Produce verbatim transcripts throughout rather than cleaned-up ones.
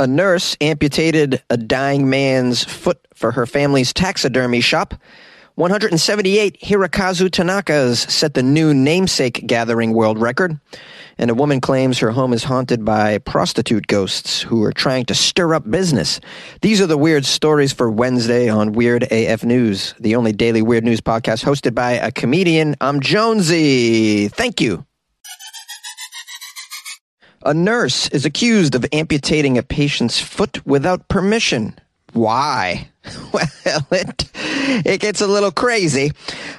a nurse amputated a dying man's foot for her family's taxidermy shop. one hundred seventy-eight Hirokazu Tanakas set the new namesake gathering world record. And a woman claims her home is haunted by prostitute ghosts who are trying to stir up business. These are the weird stories for Wednesday on Weird A F News, the only daily weird news podcast hosted by a comedian. I'm Jonesy. Thank you. A nurse is accused of amputating a patient's foot without permission. Why? Well, it, it gets a little crazy.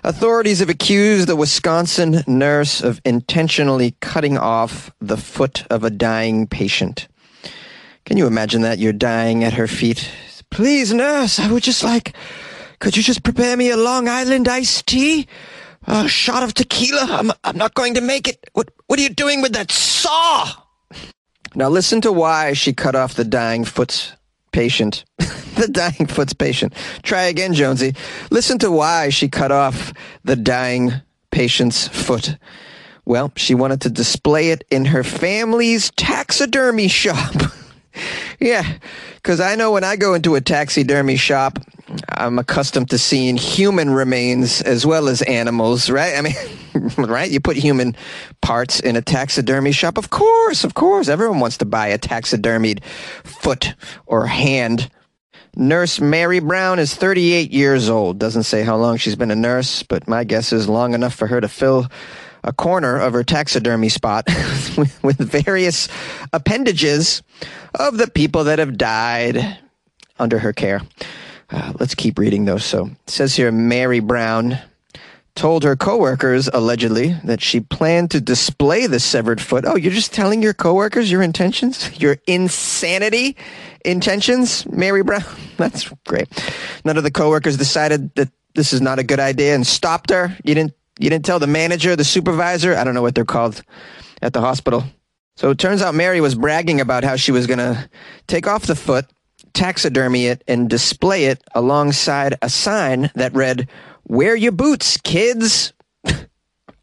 Authorities have accused a Wisconsin nurse of intentionally cutting off the foot of a dying patient. Can you imagine that? You're dying at her feet. Please, nurse, I would just like, could you just prepare me a Long Island iced tea? A shot of tequila? I'm, I'm not going to make it. What, what are you doing with that saw? Now listen to why she cut off the dying foot's patient. The dying foot's patient. Try again, Jonesy. Listen to why she cut off the dying patient's foot. Well, she wanted to display it in her family's taxidermy shop. Yeah, because I know when I go into a taxidermy shop, I'm accustomed to seeing human remains as well as animals, right? I mean, right? You put human parts in a taxidermy shop. Of course, of course. Everyone wants to buy a taxidermied foot or hand. Nurse Mary Brown is thirty-eight years old. Doesn't say how long she's been a nurse, but my guess is long enough for her to fill a corner of her taxidermy spot with various appendages of the people that have died under her care. Uh, let's keep reading, though. So it says here, Mary Brown told her coworkers, allegedly, that she planned to display the severed foot. Oh, you're just telling your coworkers your intentions? Your insanity intentions, Mary Brown? That's great. None of the coworkers decided that this is not a good idea and stopped her. You didn't, you didn't tell the manager, the supervisor? I don't know what they're called at the hospital. So it turns out Mary was bragging about how she was going to take off the foot, taxidermy it, and display it alongside a sign that read, "Wear your boots, kids."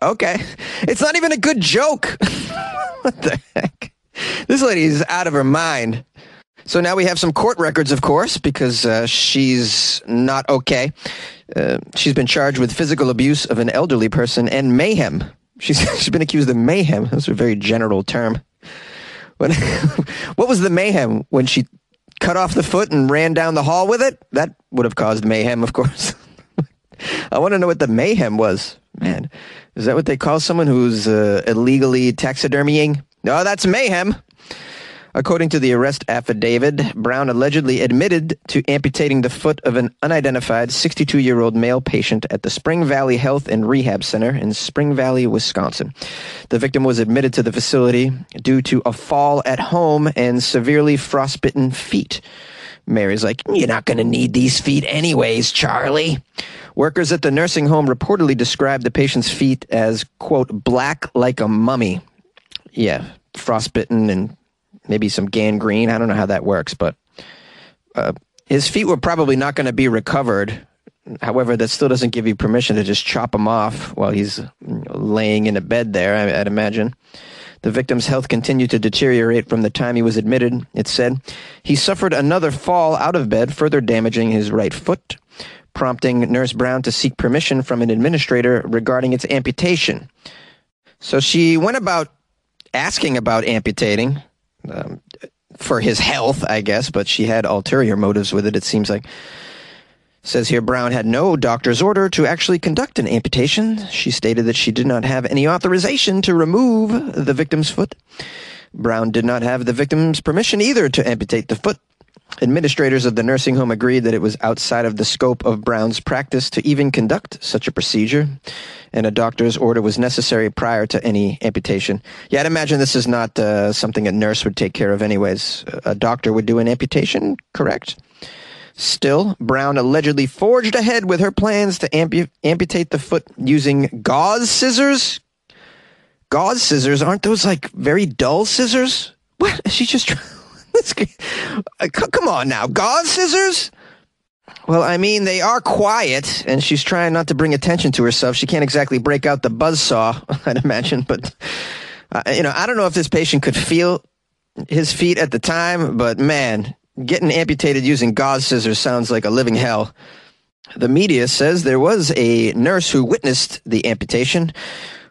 Okay. It's not even a good joke. What the heck? This lady is out of her mind. So now we have some court records, of course, because uh, she's not okay. Uh, she's been charged with physical abuse of an elderly person and mayhem. She's, she's been accused of mayhem. That's a very general term. When, what was the mayhem when she cut off the foot and ran down the hall with it? That would have caused mayhem, of course. I want to know what the mayhem was. Man, is that what they call someone who's uh, illegally taxidermying? No, that's mayhem. According to the arrest affidavit, Brown allegedly admitted to amputating the foot of an unidentified sixty-two-year-old male patient at the Spring Valley Health and Rehab Center in Spring Valley, Wisconsin. The victim was admitted to the facility due to a fall at home and severely frostbitten feet. Mary's like, "You're not going to need these feet anyways, Charlie." Workers at the nursing home reportedly described the patient's feet as, quote, black like a mummy. Yeah, frostbitten and maybe some gangrene. I don't know how that works, but uh, his feet were probably not going to be recovered. However, that still doesn't give you permission to just chop him off while he's laying in a bed there, I'd imagine. The victim's health continued to deteriorate from the time he was admitted, it said. He suffered another fall out of bed, further damaging his right foot, prompting Nurse Brown to seek permission from an administrator regarding its amputation. So she went about asking about amputating, Um, for his health, I guess, but she had ulterior motives with it, it seems like. It says here, Brown had no doctor's order to actually conduct an amputation. She stated that she did not have any authorization to remove the victim's foot. Brown did not have the victim's permission either to amputate the foot. Administrators of the nursing home agreed that it was outside of the scope of Brown's practice to even conduct such a procedure, and a doctor's order was necessary prior to any amputation. Yeah, I'd imagine this is not uh, something a nurse would take care of anyways. A doctor would do an amputation, correct? Still, Brown allegedly forged ahead with her plans to ampu- amputate the foot using gauze scissors. Gauze scissors? Aren't those, like, very dull scissors? What? She just... Come on now, gauze scissors? Well, I mean, they are quiet, and she's trying not to bring attention to herself. She can't exactly break out the buzzsaw, I'd imagine, but, uh, you know, I don't know if this patient could feel his feet at the time, but man, getting amputated using gauze scissors sounds like a living hell. The media says there was a nurse who witnessed the amputation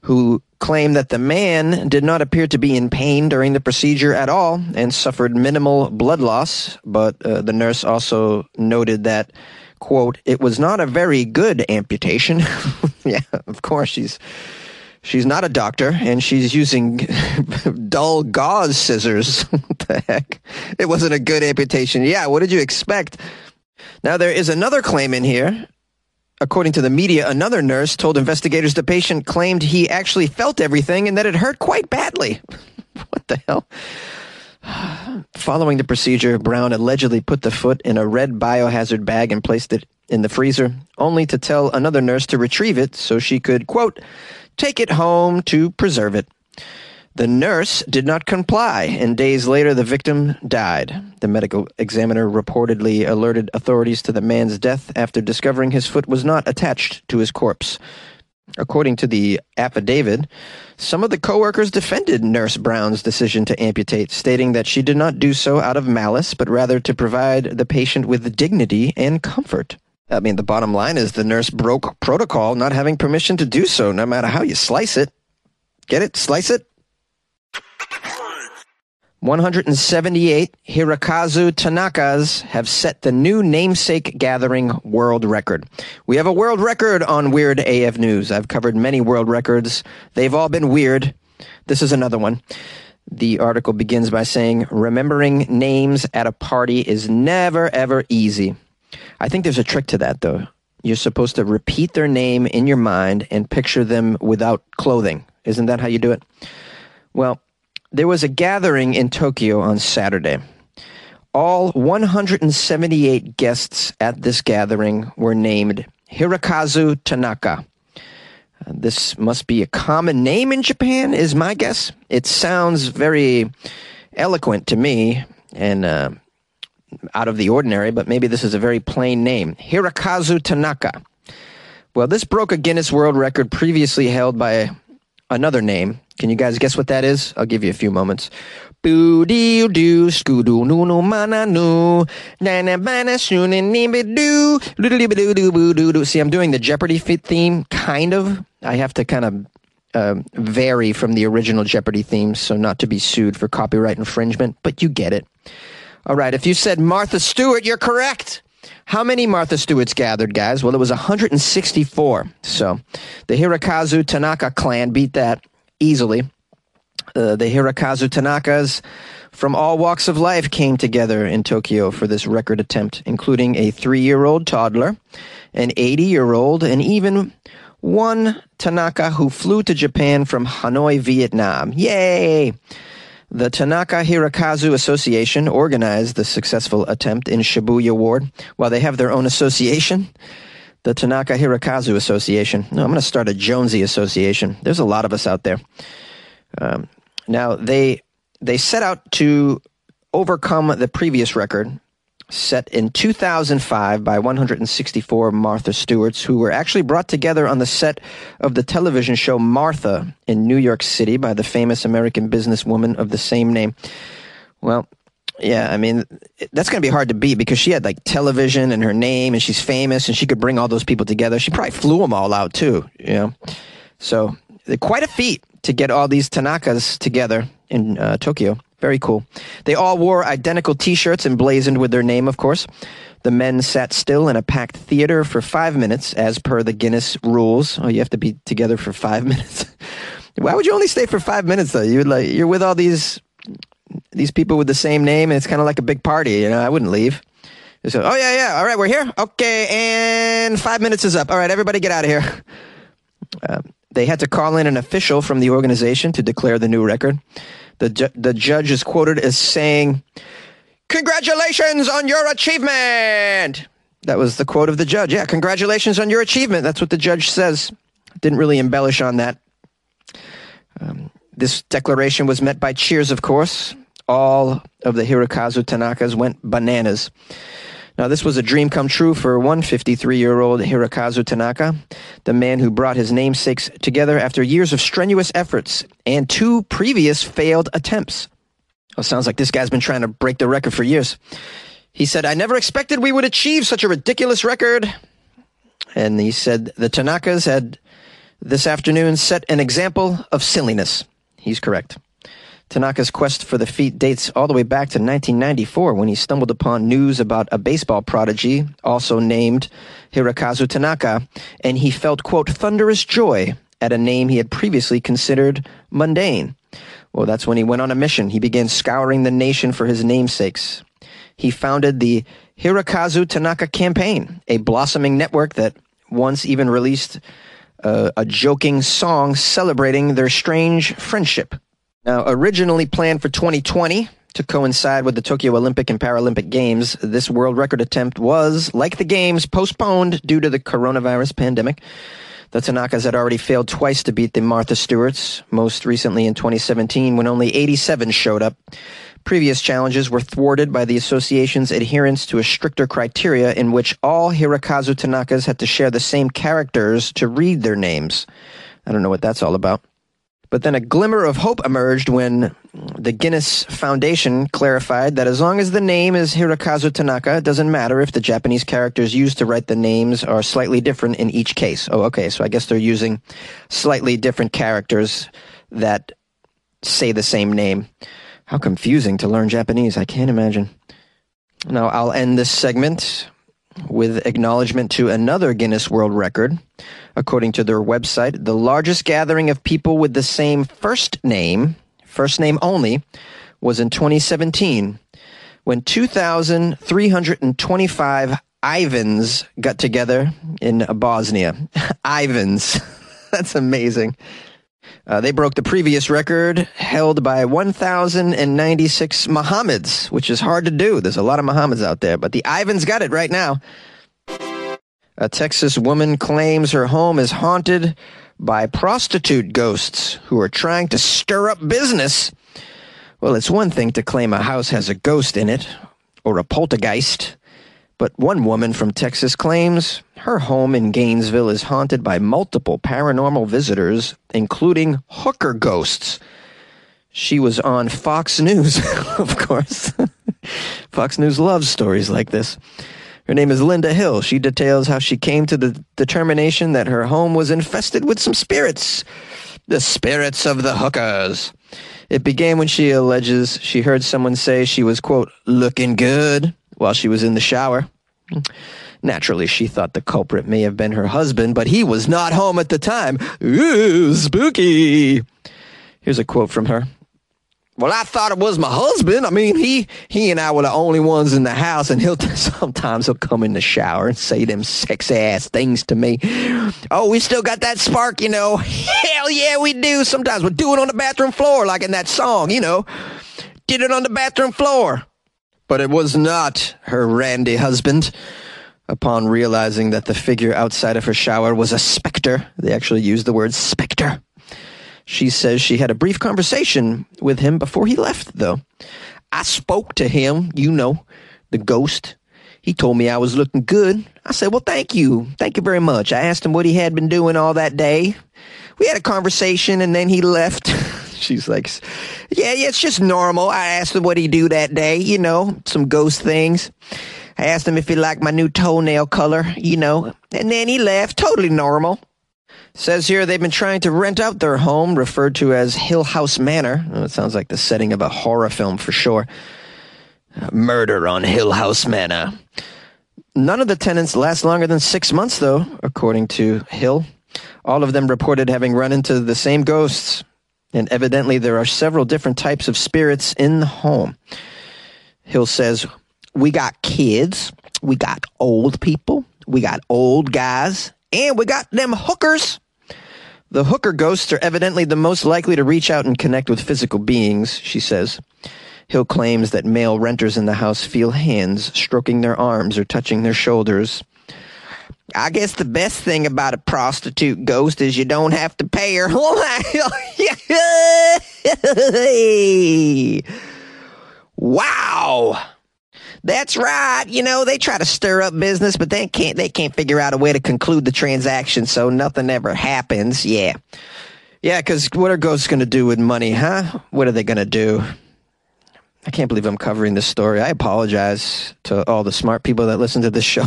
who claimed that the man did not appear to be in pain during the procedure at all and suffered minimal blood loss. But uh, the nurse also noted that, quote, it was not a very good amputation. Yeah, of course, she's she's not a doctor, and she's using dull gauze scissors. What the heck? It wasn't a good amputation. Yeah, what did you expect? Now, there is another claim in here. According to the media, another nurse told investigators the patient claimed he actually felt everything and that it hurt quite badly. What the hell? Following the procedure, Brown allegedly put the foot in a red biohazard bag and placed it in the freezer, only to tell another nurse to retrieve it so she could, quote, take it home to preserve it. The nurse did not comply, and days later, the victim died. The medical examiner reportedly alerted authorities to the man's death after discovering his foot was not attached to his corpse. According to the affidavit, some of the co-workers defended Nurse Brown's decision to amputate, stating that she did not do so out of malice, but rather to provide the patient with dignity and comfort. I mean, the bottom line is the nurse broke protocol, not having permission to do so, no matter how you slice it. Get it? Slice it? one hundred seventy-eight Hirokazu Tanakas have set the new namesake gathering world record. We have a world record on Weird A F News. I've covered many world records. They've all been weird. This is another one. The article begins by saying, remembering names at a party is never, ever easy. I think there's a trick to that, though. You're supposed to repeat their name in your mind and picture them without clothing. Isn't that how you do it? Well, there was a gathering in Tokyo on Saturday. All one hundred seventy-eight guests at this gathering were named Hirokazu Tanaka. Uh, this must be a common name in Japan, is my guess. It sounds very eloquent to me and uh, out of the ordinary, but maybe this is a very plain name. Hirokazu Tanaka. Well, this broke a Guinness World Record previously held by another name. Can you guys guess what that is? I'll give you a few moments. See, I'm doing the Jeopardy theme, kind of. I have to kind of uh, vary from the original Jeopardy theme, so not to be sued for copyright infringement, but you get it. All right, if you said Martha Stewart, you're correct. How many Martha Stewarts gathered, guys? Well, it was one hundred sixty-four. So the Hirokazu Tanaka clan beat that easily. Uh, the Hirokazu Tanakas from all walks of life came together in Tokyo for this record attempt, including a three-year-old toddler, an eighty-year-old, and even one Tanaka who flew to Japan from Hanoi, Vietnam. Yay! The Tanaka Hirokazu Association organized the successful attempt in Shibuya Ward. While they have their own association, the Tanaka Hirokazu Association. No, I'm going to start a Jonesy Association. There's a lot of us out there. Um, now, they they set out to overcome the previous record set in two thousand five by one hundred sixty-four Martha Stewarts, who were actually brought together on the set of the television show Martha in New York City by the famous American businesswoman of the same name. Well, yeah, I mean, that's going to be hard to beat because she had, like, television and her name, and she's famous, and she could bring all those people together. She probably flew them all out, too, you know. So, quite a feat to get all these Tanakas together in uh, Tokyo. Very cool. They all wore identical T-shirts emblazoned with their name, of course. The men sat still in a packed theater for five minutes, as per the Guinness rules. Oh, you have to be together for five minutes. Why would you only stay for five minutes, though? You'd like, you're with all these... these people with the same name, and it's kind of like a big party, you know. I wouldn't leave. So, oh, yeah, yeah, all right, we're here. Okay, and five minutes is up. All right, everybody get out of here. Uh, they had to call in an official from the organization to declare the new record. The, ju- the judge is quoted as saying, congratulations on your achievement. That was the quote of the judge. Yeah, congratulations on your achievement. That's what the judge says. Didn't really embellish on that. Um, this declaration was met by cheers, of course. All of the Hirokazu Tanakas went bananas. Now, this was a dream come true for one fifty-three-year-old Hirokazu Tanaka, the man who brought his namesakes together after years of strenuous efforts and two previous failed attempts. Well, sounds like this guy's been trying to break the record for years. He said, I never expected we would achieve such a ridiculous record. And he said the Tanakas had this afternoon set an example of silliness. He's correct. Tanaka's quest for the feat dates all the way back to nineteen ninety-four when he stumbled upon news about a baseball prodigy, also named Hirokazu Tanaka, and he felt, quote, thunderous joy at a name he had previously considered mundane. Well, that's when he went on a mission. He began scouring the nation for his namesakes. He founded the Hirokazu Tanaka campaign, a blossoming network that once even released uh, a joking song celebrating their strange friendship. Now, originally planned for twenty twenty to coincide with the Tokyo Olympic and Paralympic Games, this world record attempt was, like the Games, postponed due to the coronavirus pandemic. The Tanakas had already failed twice to beat the Martha Stewarts, most recently in twenty seventeen when only eighty-seven showed up. Previous challenges were thwarted by the association's adherence to a stricter criteria in which all Hirokazu Tanakas had to share the same characters to read their names. I don't know what that's all about. But then a glimmer of hope emerged when the Guinness Foundation clarified that as long as the name is Hirokazu Tanaka, it doesn't matter if the Japanese characters used to write the names are slightly different in each case. Oh, okay, so I guess they're using slightly different characters that say the same name. How confusing to learn Japanese, I can't imagine. Now, I'll end this segment with acknowledgement to another Guinness World Record. According to their website, the largest gathering of people with the same first name, first name only, was in twenty seventeen when two thousand three hundred twenty-five Ivans got together in Bosnia. Ivans. That's amazing. Uh, they broke the previous record held by one thousand ninety-six Mohammeds, which is hard to do. There's a lot of Mohammeds out there, but the Ivans got it right now. A Texas woman claims her home is haunted by prostitute ghosts who are trying to stir up business. Well, it's one thing to claim a house has a ghost in it or a poltergeist, but one woman from Texas claims her home in Gainesville is haunted by multiple paranormal visitors, including hooker ghosts. She was on Fox News, of course. Fox News loves stories like this. Her name is Linda Hill. She details how she came to the determination that her home was infested with some spirits. The spirits of the hookers. It began when she alleges she heard someone say she was, quote, looking good while she was in the shower. Naturally, she thought the culprit may have been her husband, but he was not home at the time. Ooh, spooky. Here's a quote from her. Well, I thought it was my husband. I mean, he he and I were the only ones in the house, and he'll sometimes he'll come in the shower and say them sexy-ass things to me. Oh, we still got that spark, you know. Hell yeah, we do. Sometimes we'll do it on the bathroom floor, like in that song, you know. Did it on the bathroom floor. But it was not her randy husband. Upon realizing that the figure outside of her shower was a specter, they actually used the word specter. She says she had a brief conversation with him before he left, though. I spoke to him, you know, the ghost. He told me I was looking good. I said, well, thank you. Thank you very much. I asked him what he had been doing all that day. We had a conversation, and then he left. She's like, yeah, yeah, it's just normal. I asked him what he do that day, you know, some ghost things. I asked him if he liked my new toenail color, you know, and then he left. Totally normal. Says here they've been trying to rent out their home, referred to as Hill House Manor. Oh, it sounds like the setting of a horror film for sure. Murder on Hill House Manor. None of the tenants last longer than six months, though, according to Hill. All of them reported having run into the same ghosts. And evidently there are several different types of spirits in the home. Hill says, we got kids, we got old people, we got old guys, and we got them hookers. The hooker ghosts are evidently the most likely to reach out and connect with physical beings, she says. Hill claims that male renters in the house feel hands stroking their arms or touching their shoulders. I guess the best thing about a prostitute ghost is you don't have to pay her. Wow. That's right. You know, they try to stir up business, but they can't they can't figure out a way to conclude the transaction, so nothing ever happens. Yeah. Yeah, because what are ghosts going to do with money, huh? What are they going to do? I can't believe I'm covering this story. I apologize to all the smart people that listen to this show.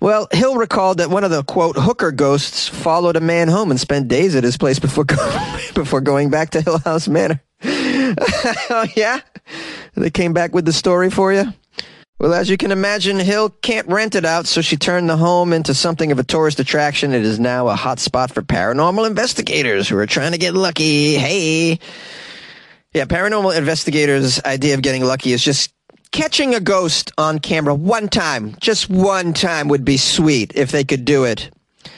Well, Hill recalled that one of the, quote, hooker ghosts followed a man home and spent days at his place before go- before going back to Hill House Manor. Oh, yeah? They came back with the story for you? Well, as you can imagine, Hill can't rent it out, so she turned the home into something of a tourist attraction. It is now a hot spot for paranormal investigators who are trying to get lucky. Hey! Yeah, paranormal investigators' idea of getting lucky is just catching a ghost on camera one time, just one time would be sweet if they could do it. It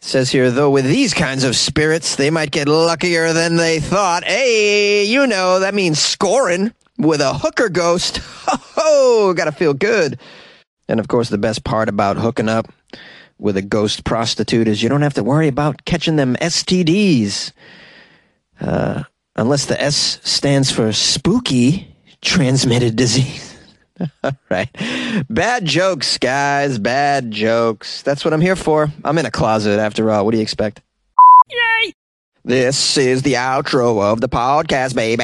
says here, though, with these kinds of spirits, they might get luckier than they thought. Hey, you know, that means scoring with a hooker ghost. Ho, ho, gotta feel good. And, of course, the best part about hooking up with a ghost prostitute is you don't have to worry about catching them S T Ds. Uh, unless the S stands for spooky. Transmitted disease. All right. Bad jokes, guys. Bad jokes. That's what I'm here for. I'm in a closet, after all. What do you expect? Yay! This is the outro of the podcast, baby.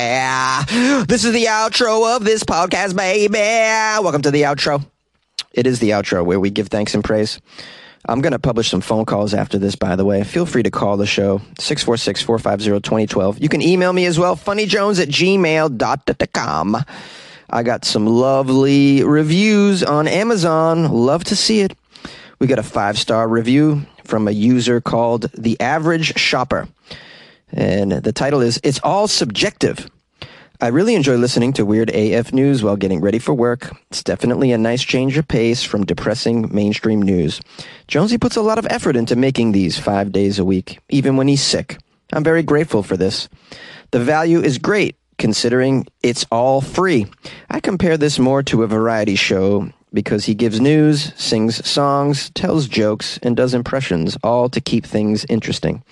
This is the outro of this podcast, baby. Welcome to the outro. It is the outro where we give thanks and praise. I'm going to publish some phone calls after this, by the way. Feel free to call the show, six four six, four five zero, two zero one two. You can email me as well, funnyjones at gmail dot com. I got some lovely reviews on Amazon. Love to see it. We got a five-star review from a user called The Average Shopper. And the title is, It's All Subjective. I really enjoy listening to weird A F news while getting ready for work. It's definitely a nice change of pace from depressing mainstream news. Jonesy puts a lot of effort into making these five days a week, even when he's sick. I'm very grateful for this. The value is great, considering it's all free. I compare this more to a variety show because he gives news, sings songs, tells jokes, and does impressions, all to keep things interesting.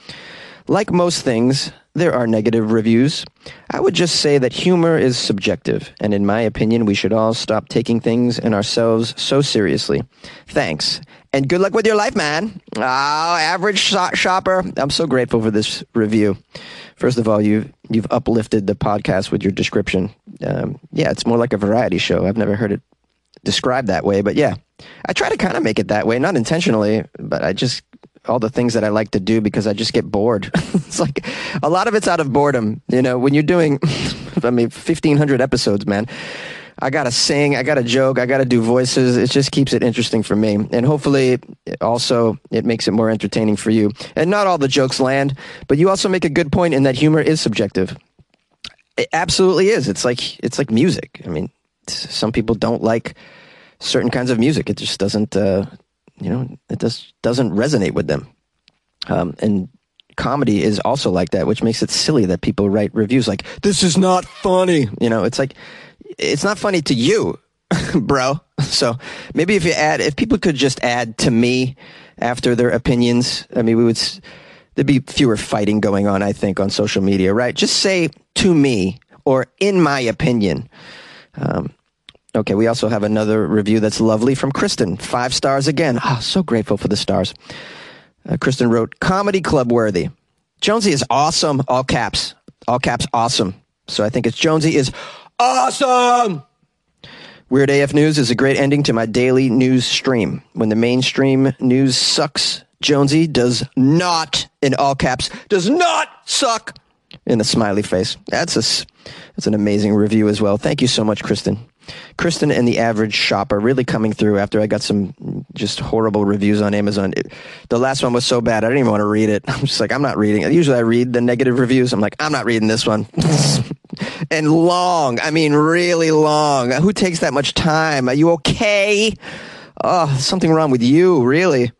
Like most things, there are negative reviews. I would just say that humor is subjective, and in my opinion, we should all stop taking things and ourselves so seriously. Thanks, and good luck with your life, man. Ah, oh, average sh- shopper. I'm so grateful for this review. First of all, you've, you've uplifted the podcast with your description. Um, yeah, it's more like a variety show. I've never heard it described that way, but yeah. I try to kind of make it that way, not intentionally, but I just... all the things that I like to do because I just get bored. It's like a lot of it's out of boredom. You know, when you're doing, I mean, fifteen hundred episodes, man, I got to sing, I got to joke, I got to do voices. It just keeps it interesting for me. And hopefully also it makes it more entertaining for you. And not all the jokes land, but you also make a good point in that humor is subjective. It absolutely is. It's like, it's like music. I mean, some people don't like certain kinds of music. It just doesn't, uh, You know, it just doesn't resonate with them. Um, and comedy is also like that, which makes it silly that people write reviews like, this is not funny. You know, it's like, it's not funny to you, bro. So maybe if you add, if people could just add to me after their opinions, I mean, we would, there'd be fewer fighting going on, I think, on social media, right? Just say to me or in my opinion. Um, Okay, we also have another review that's lovely from Kristen. Five stars again. Ah, oh, so grateful for the stars. Uh, Kristen wrote, Comedy Club worthy. Jonesy is awesome. All caps. All caps awesome. So I think it's Jonesy is awesome. Weird A F News is a great ending to my daily news stream. When the mainstream news sucks, Jonesy does not, in all caps, does not suck. In a smiley face. That's a, that's an amazing review as well. Thank you so much, Kristen. Kristen and The Average Shopper really coming through after I got some just horrible reviews on Amazon. It, the last one was so bad, I didn't even want to read it. I'm just like, I'm not reading it. Usually I read the negative reviews. I'm like, I'm not reading this one. And long. I mean, really long. Who takes that much time? Are you okay? Oh, something wrong with you, really.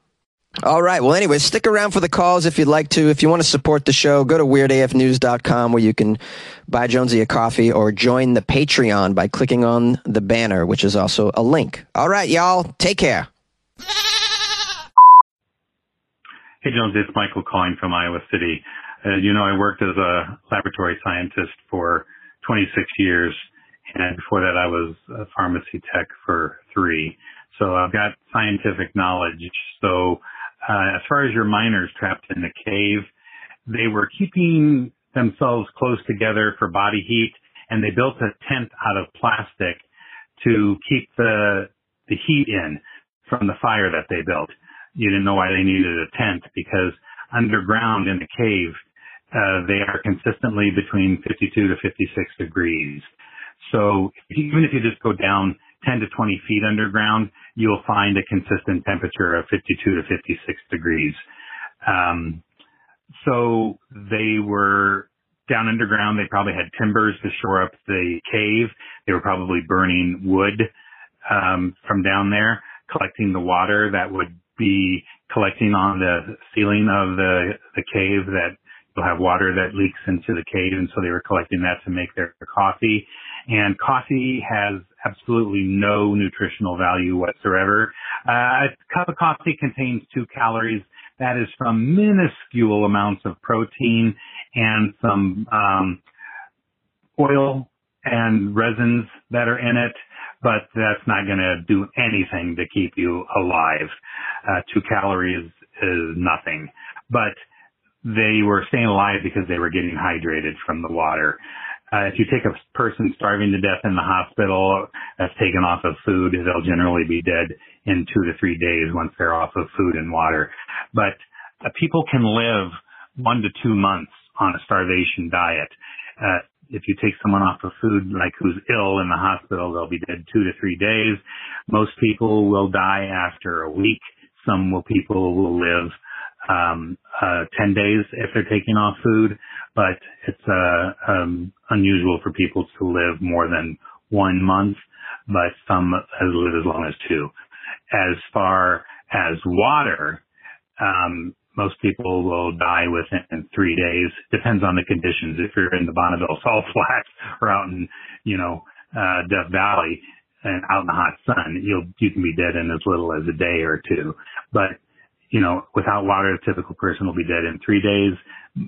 All right. Well, anyway, stick around for the calls if you'd like to. If you want to support the show, go to weird a f news dot com where you can buy Jonesy a coffee or join the Patreon by clicking on the banner, which is also a link. All right, y'all. Take care. Hey, Jonesy. It's Michael Coyne from Iowa City. Uh, you know, I worked as a laboratory scientist for twenty-six years, and before that I was a pharmacy tech for three. So I've got scientific knowledge. So Uh, as far as your miners trapped in the cave, they were keeping themselves close together for body heat, and they built a tent out of plastic to keep the the heat in from the fire that they built. You didn't know why they needed a tent, because underground in the cave, uh, they are consistently between fifty-two to fifty-six degrees. So even if you just go down ten to twenty feet underground, you'll find a consistent temperature of fifty-two to fifty-six degrees. Um, so they were down underground. They probably had timbers to shore up the cave. They were probably burning wood um, from down there, collecting the water that would be collecting on the ceiling of the, the cave, that you'll have water that leaks into the cave. And so they were collecting that to make their coffee. And coffee has absolutely no nutritional value whatsoever. Uh, a cup of coffee contains two calories. That is from minuscule amounts of protein and some um, oil and resins that are in it, but that's not going to do anything to keep you alive. Uh, two calories is nothing. But they were staying alive because they were getting hydrated from the water. Uh, if you take a person starving to death in the hospital that's taken off of food, they'll generally be dead in two to three days once they're off of food and water. But uh, people can live one to two months on a starvation diet. Uh, if you take someone off of food, like who's ill in the hospital, they'll be dead two to three days. Most people will die after a week. Some will, people will live um uh ten days if they're taking off food, but it's uh um unusual for people to live more than one month, but some have lived as long as two. As far as water, um most people will die within three days. Depends on the conditions. If you're in the Bonneville Salt Flats or out in, you know, uh Death Valley and out in the hot sun, you'll you can be dead in as little as a day or two. But you know, without water, a typical person will be dead in three days,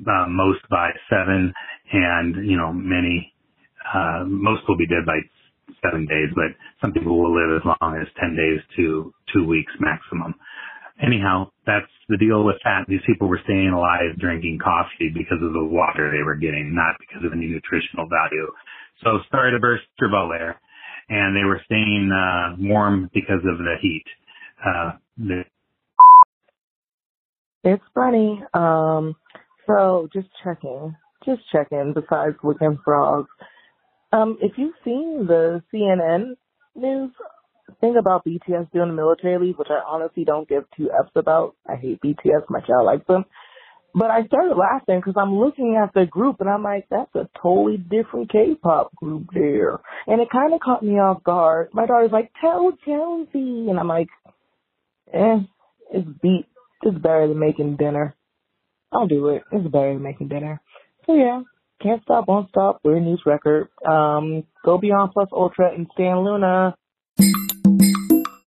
uh, most by seven, and, you know, many, uh, most will be dead by seven days, but some people will live as long as ten days to two weeks maximum. Anyhow, that's the deal with that. These people were staying alive drinking coffee because of the water they were getting, not because of any nutritional value. So sorry to burst your bubble there. And they were staying uh, warm because of the heat. Uh, the It's Bunny. Um, so just checking, just checking, besides looking frogs. Um, if you've seen the C N N news thing about B T S doing the military leave, which I honestly don't give two F's about. I hate B T S. My child likes them. But I started laughing because I'm looking at the group and I'm like, that's a totally different K-pop group there. And it kind of caught me off guard. My daughter's like, tell Jonesy. And I'm like, eh, it's beat. It's better than making dinner. I'll do it. It's better than making dinner. So, yeah, can't stop, won't stop. We're a news record. Um, go Beyond Plus Ultra and Stan Luna.